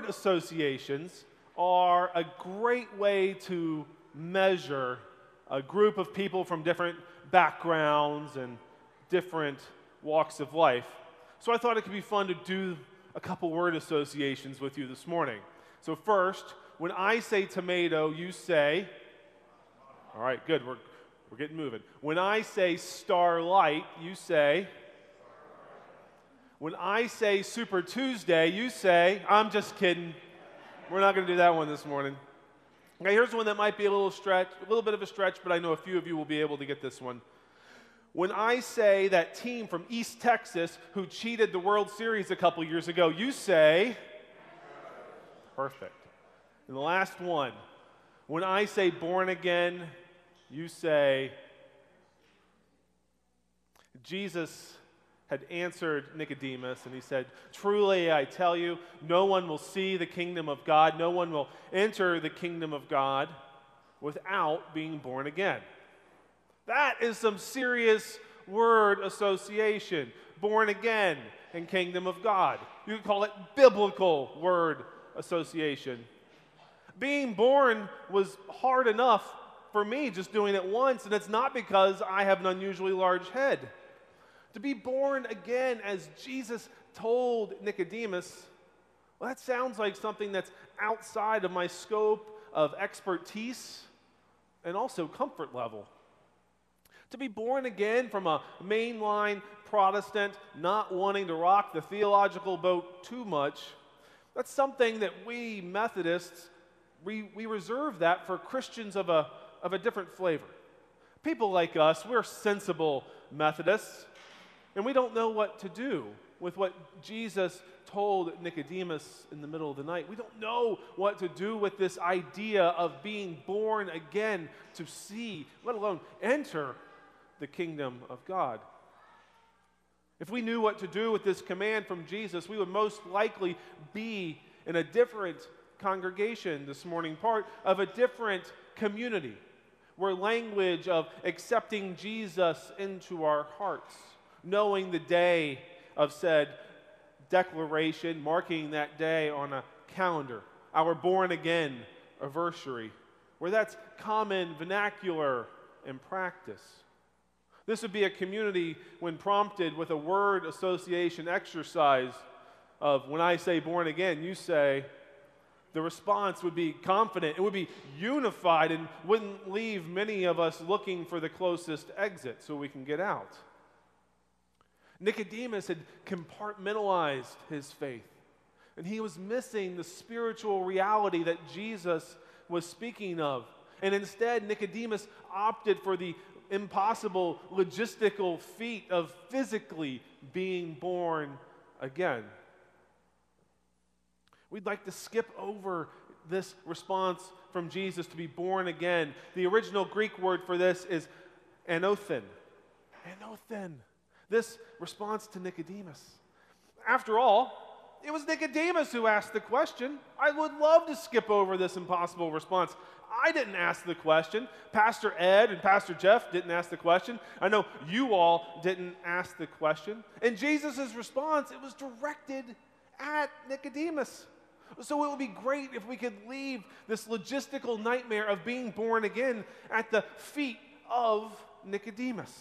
word associations are a great way to measure a group of people from different backgrounds and different walks of life. So I thought it could be fun to do a couple word associations with you this morning. So first, when I say tomato, you say... All right, good, we're getting moving. When I say starlight, you say... When I say Super Tuesday, you say, I'm just kidding. We're not going to do that one this morning. Okay, here's one that might be a little bit of a stretch, but I know a few of you will be able to get this one. When I say that team from East Texas who cheated the World Series a couple years ago, you say, perfect. And the last one, when I say born again, you say, Jesus had answered Nicodemus, and he said, truly I tell you, no one will see the kingdom of God, no one will enter the kingdom of God without being born again. That is some serious word association, born again and kingdom of God. You could call it biblical word association. Being born was hard enough for me just doing it once, and it's not because I have an unusually large head. To be born again, as Jesus told Nicodemus, well, that sounds like something that's outside of my scope of expertise and also comfort level. To be born again from a mainline Protestant, not wanting to rock the theological boat too much, that's something that we Methodists, we reserve that for Christians of a different flavor. People like us, we're sensible Methodists. And we don't know what to do with what Jesus told Nicodemus in the middle of the night. We don't know what to do with this idea of being born again to see, let alone enter, the kingdom of God. If we knew what to do with this command from Jesus, we would most likely be in a different congregation this morning, part of a different community, where language of accepting Jesus into our hearts, knowing the day of said declaration, marking that day on a calendar, our born again anniversary, where that's common vernacular and practice. This would be a community when prompted with a word association exercise of when I say born again, you say, the response would be confident, it would be unified and wouldn't leave many of us looking for the closest exit so we can get out. Nicodemus had compartmentalized his faith, and he was missing the spiritual reality that Jesus was speaking of. And instead, Nicodemus opted for the impossible logistical feat of physically being born again. We'd like to skip over this response from Jesus to be born again. The original Greek word for this is anothen. Anothen. This response to Nicodemus. After all, it was Nicodemus who asked the question. I would love to skip over this impossible response. I didn't ask the question. Pastor Ed and Pastor Jeff didn't ask the question. I know you all didn't ask the question. And Jesus' response, it was directed at Nicodemus. So it would be great if we could leave this logistical nightmare of being born again at the feet of Nicodemus.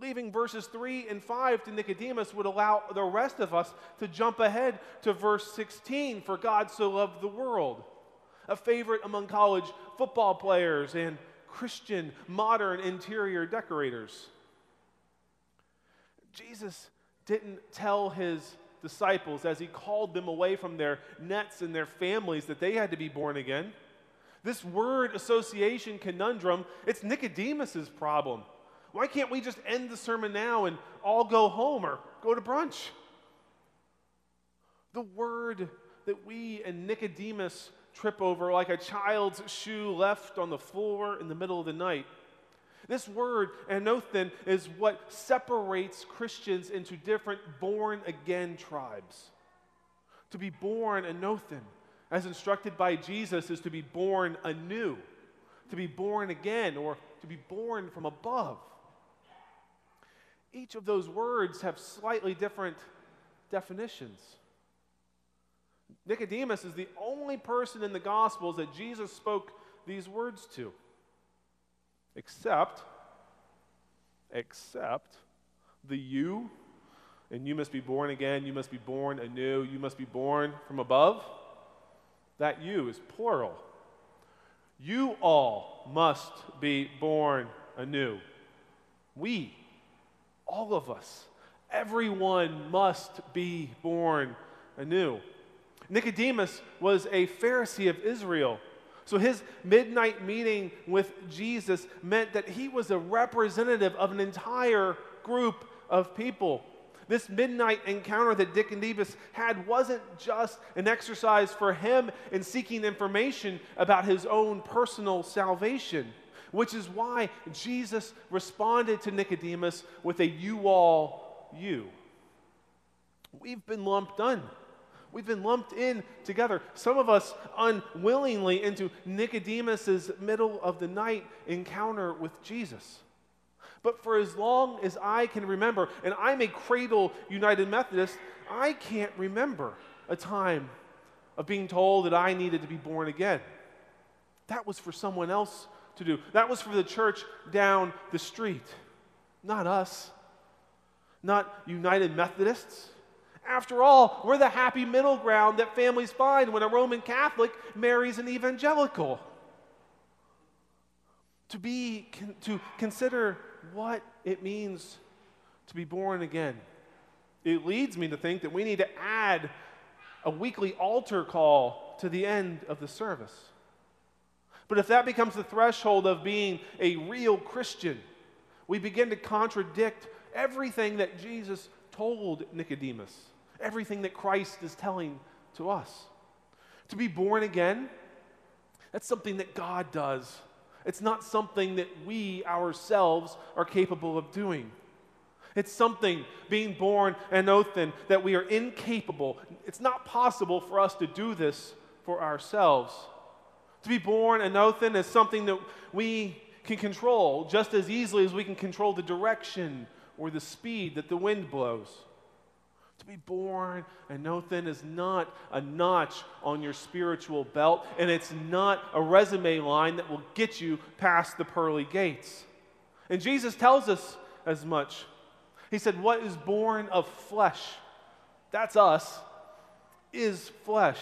Leaving verses 3 and 5 to Nicodemus would allow the rest of us to jump ahead to verse 16, for God so loved the world, a favorite among college football players and Christian modern interior decorators. Jesus didn't tell his disciples as he called them away from their nets and their families that they had to be born again. This word association conundrum, it's Nicodemus's problem. Why can't we just end the sermon now and all go home or go to brunch? The word that we and Nicodemus trip over like a child's shoe left on the floor in the middle of the night. This word, anothen, is what separates Christians into different born-again tribes. To be born anothen, as instructed by Jesus, is to be born anew, to be born again, or to be born from above. Each of those words have slightly different definitions. Nicodemus is the only person in the Gospels that Jesus spoke these words to. Except the you, and you must be born again, you must be born anew, you must be born from above. That you is plural. You all must be born anew. We, all of us, everyone must be born anew. Nicodemus was a Pharisee of Israel. So his midnight meeting with Jesus meant that he was a representative of an entire group of people. This midnight encounter that Nicodemus had wasn't just an exercise for him in seeking information about his own personal salvation, which is why Jesus responded to Nicodemus with a you all you. We've been lumped in together, some of us unwillingly, into Nicodemus's middle-of-the-night encounter with Jesus. But for as long as I can remember, and I'm a cradle United Methodist, I can't remember a time of being told that I needed to be born again. That was for someone else to do. That was for the church down the street. Not us. Not United Methodists. After all, we're the happy middle ground that families find when a Roman Catholic marries an evangelical. To consider what it means to be born again, it leads me to think that we need to add a weekly altar call to the end of the service. But if that becomes the threshold of being a real Christian, we begin to contradict everything that Jesus told Nicodemus, everything that Christ is telling to us. To be born again, that's something that God does. It's not something that we ourselves are capable of doing. It's something, being born anothen, that we are incapable. It's not possible for us to do this for ourselves. To be born anothen is something that we can control just as easily as we can control the direction or the speed that the wind blows. To be born anothen is not a notch on your spiritual belt, and it's not a resume line that will get you past the pearly gates. And Jesus tells us as much. He said, what is born of flesh, that's us, is flesh.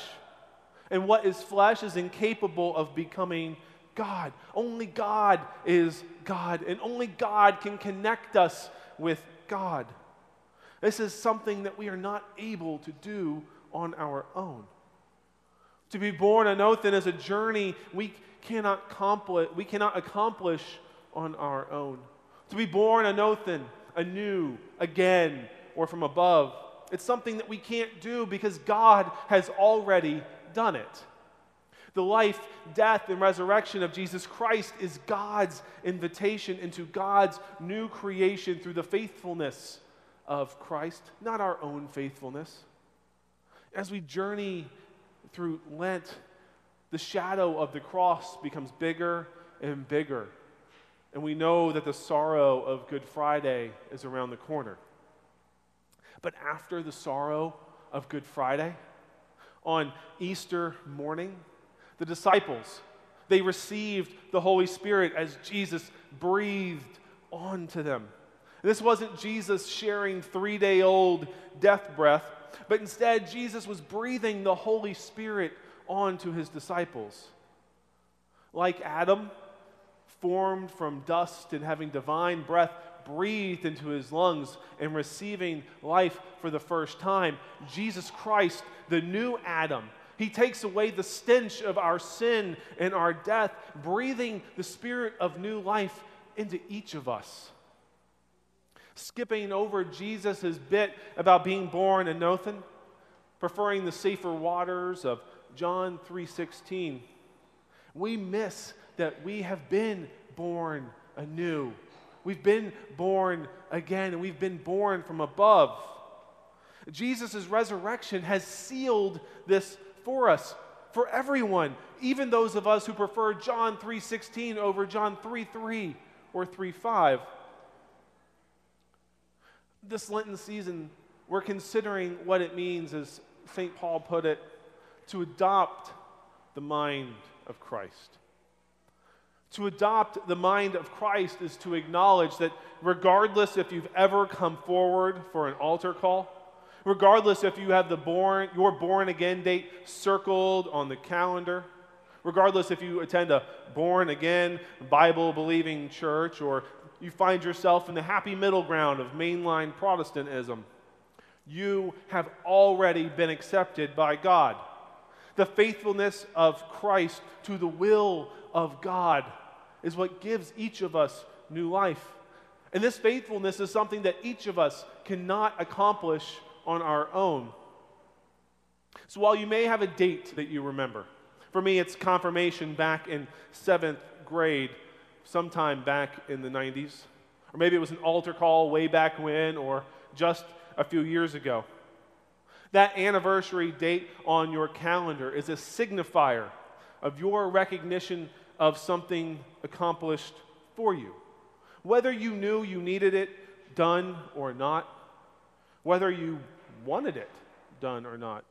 And what is flesh is incapable of becoming God. Only God is God, and only God can connect us with God. This is something that we are not able to do on our own. To be born anothen is a journey we cannot accomplish on our own. To be born anothen, anew, again, or from above, it's something that we can't do because God has already done it. The life, death, and resurrection of Jesus Christ is God's invitation into God's new creation through the faithfulness of Christ, not our own faithfulness. As we journey through Lent, the shadow of the cross becomes bigger and bigger, and we know that the sorrow of Good Friday is around the corner. But after the sorrow of Good Friday, on Easter morning, the disciples, they received the Holy Spirit as Jesus breathed onto them. This wasn't Jesus sharing three-day-old death breath, but instead Jesus was breathing the Holy Spirit onto his disciples. Like Adam, formed from dust and having divine breath breathed into his lungs and receiving life for the first time, Jesus Christ, the new Adam, he takes away the stench of our sin and our death, breathing the spirit of new life into each of us. Skipping over Jesus' bit about being born anothen, preferring the safer waters of John 3:16, we miss that we have been born anew. We've been born again, and we've been born from above. Jesus' resurrection has sealed this for us, for everyone, even those of us who prefer John 3:16 over John 3:3 or 3:5. This Lenten season, we're considering what it means, as St. Paul put it, to adopt the mind of Christ. To adopt the mind of Christ is to acknowledge that regardless if you've ever come forward for an altar call, regardless if you have your born-again date circled on the calendar, regardless if you attend a born-again, Bible-believing church, or you find yourself in the happy middle ground of mainline Protestantism, you have already been accepted by God. The faithfulness of Christ to the will of God is what gives each of us new life. And this faithfulness is something that each of us cannot accomplish on our own. So while you may have a date that you remember, for me it's confirmation back in 7th grade, sometime back in the 90s, or maybe it was an altar call way back when, or just a few years ago. That anniversary date on your calendar is a signifier of your recognition of something accomplished for you. Whether you knew you needed it done or not, whether you wanted it done or not.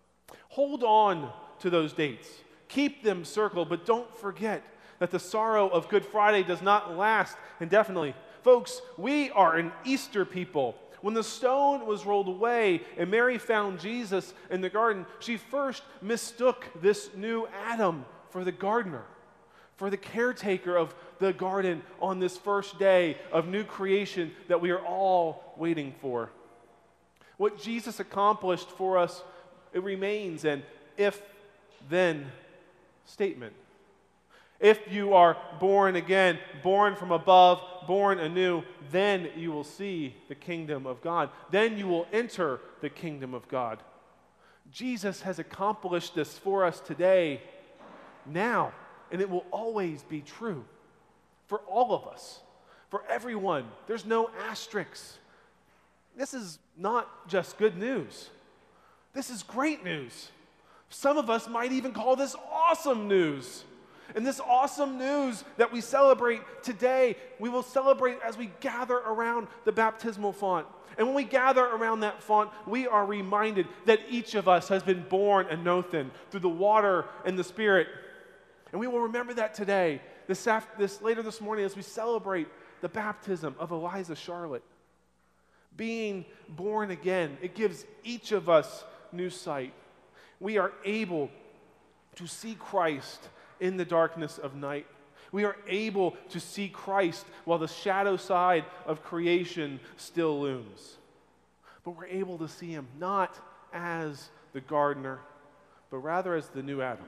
Hold on to those dates. Keep them circled, but don't forget that the sorrow of Good Friday does not last indefinitely. Folks, we are an Easter people. When the stone was rolled away and Mary found Jesus in the garden, she first mistook this new Adam for the gardener, for the caretaker of the garden on this first day of new creation that we are all waiting for. What Jesus accomplished for us, it remains an if-then statement. If you are born again, born from above, born anew, then you will see the kingdom of God. Then you will enter the kingdom of God. Jesus has accomplished this for us today, now, and it will always be true for all of us, for everyone. There's no asterisks. This is not just good news. This is great news. Some of us might even call this awesome news. And this awesome news that we celebrate today, we will celebrate as we gather around the baptismal font. And when we gather around that font, we are reminded that each of us has been born anothen through the water and the Spirit. And we will remember that today, later this morning, as we celebrate the baptism of Eliza Charlotte. Being born again, it gives each of us new sight. We are able to see Christ in the darkness of night. We are able to see Christ while the shadow side of creation still looms. But we're able to see him not as the gardener, but rather as the new Adam,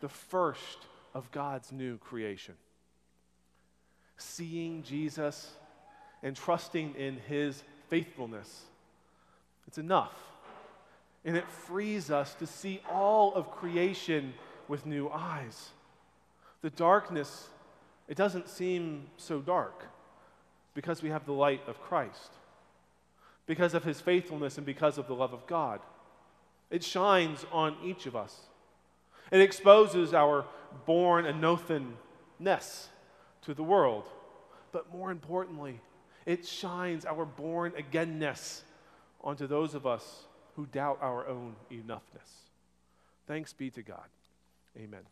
the first of God's new creation. Seeing Jesus and trusting in his faithfulness, it's enough. And it frees us to see all of creation with new eyes. The darkness, it doesn't seem so dark because we have the light of Christ, because of his faithfulness and because of the love of God. It shines on each of us. It exposes our born anothenness to the world, but more importantly, it shines our born againness onto those of us who doubt our own enoughness. Thanks be to God. Amen.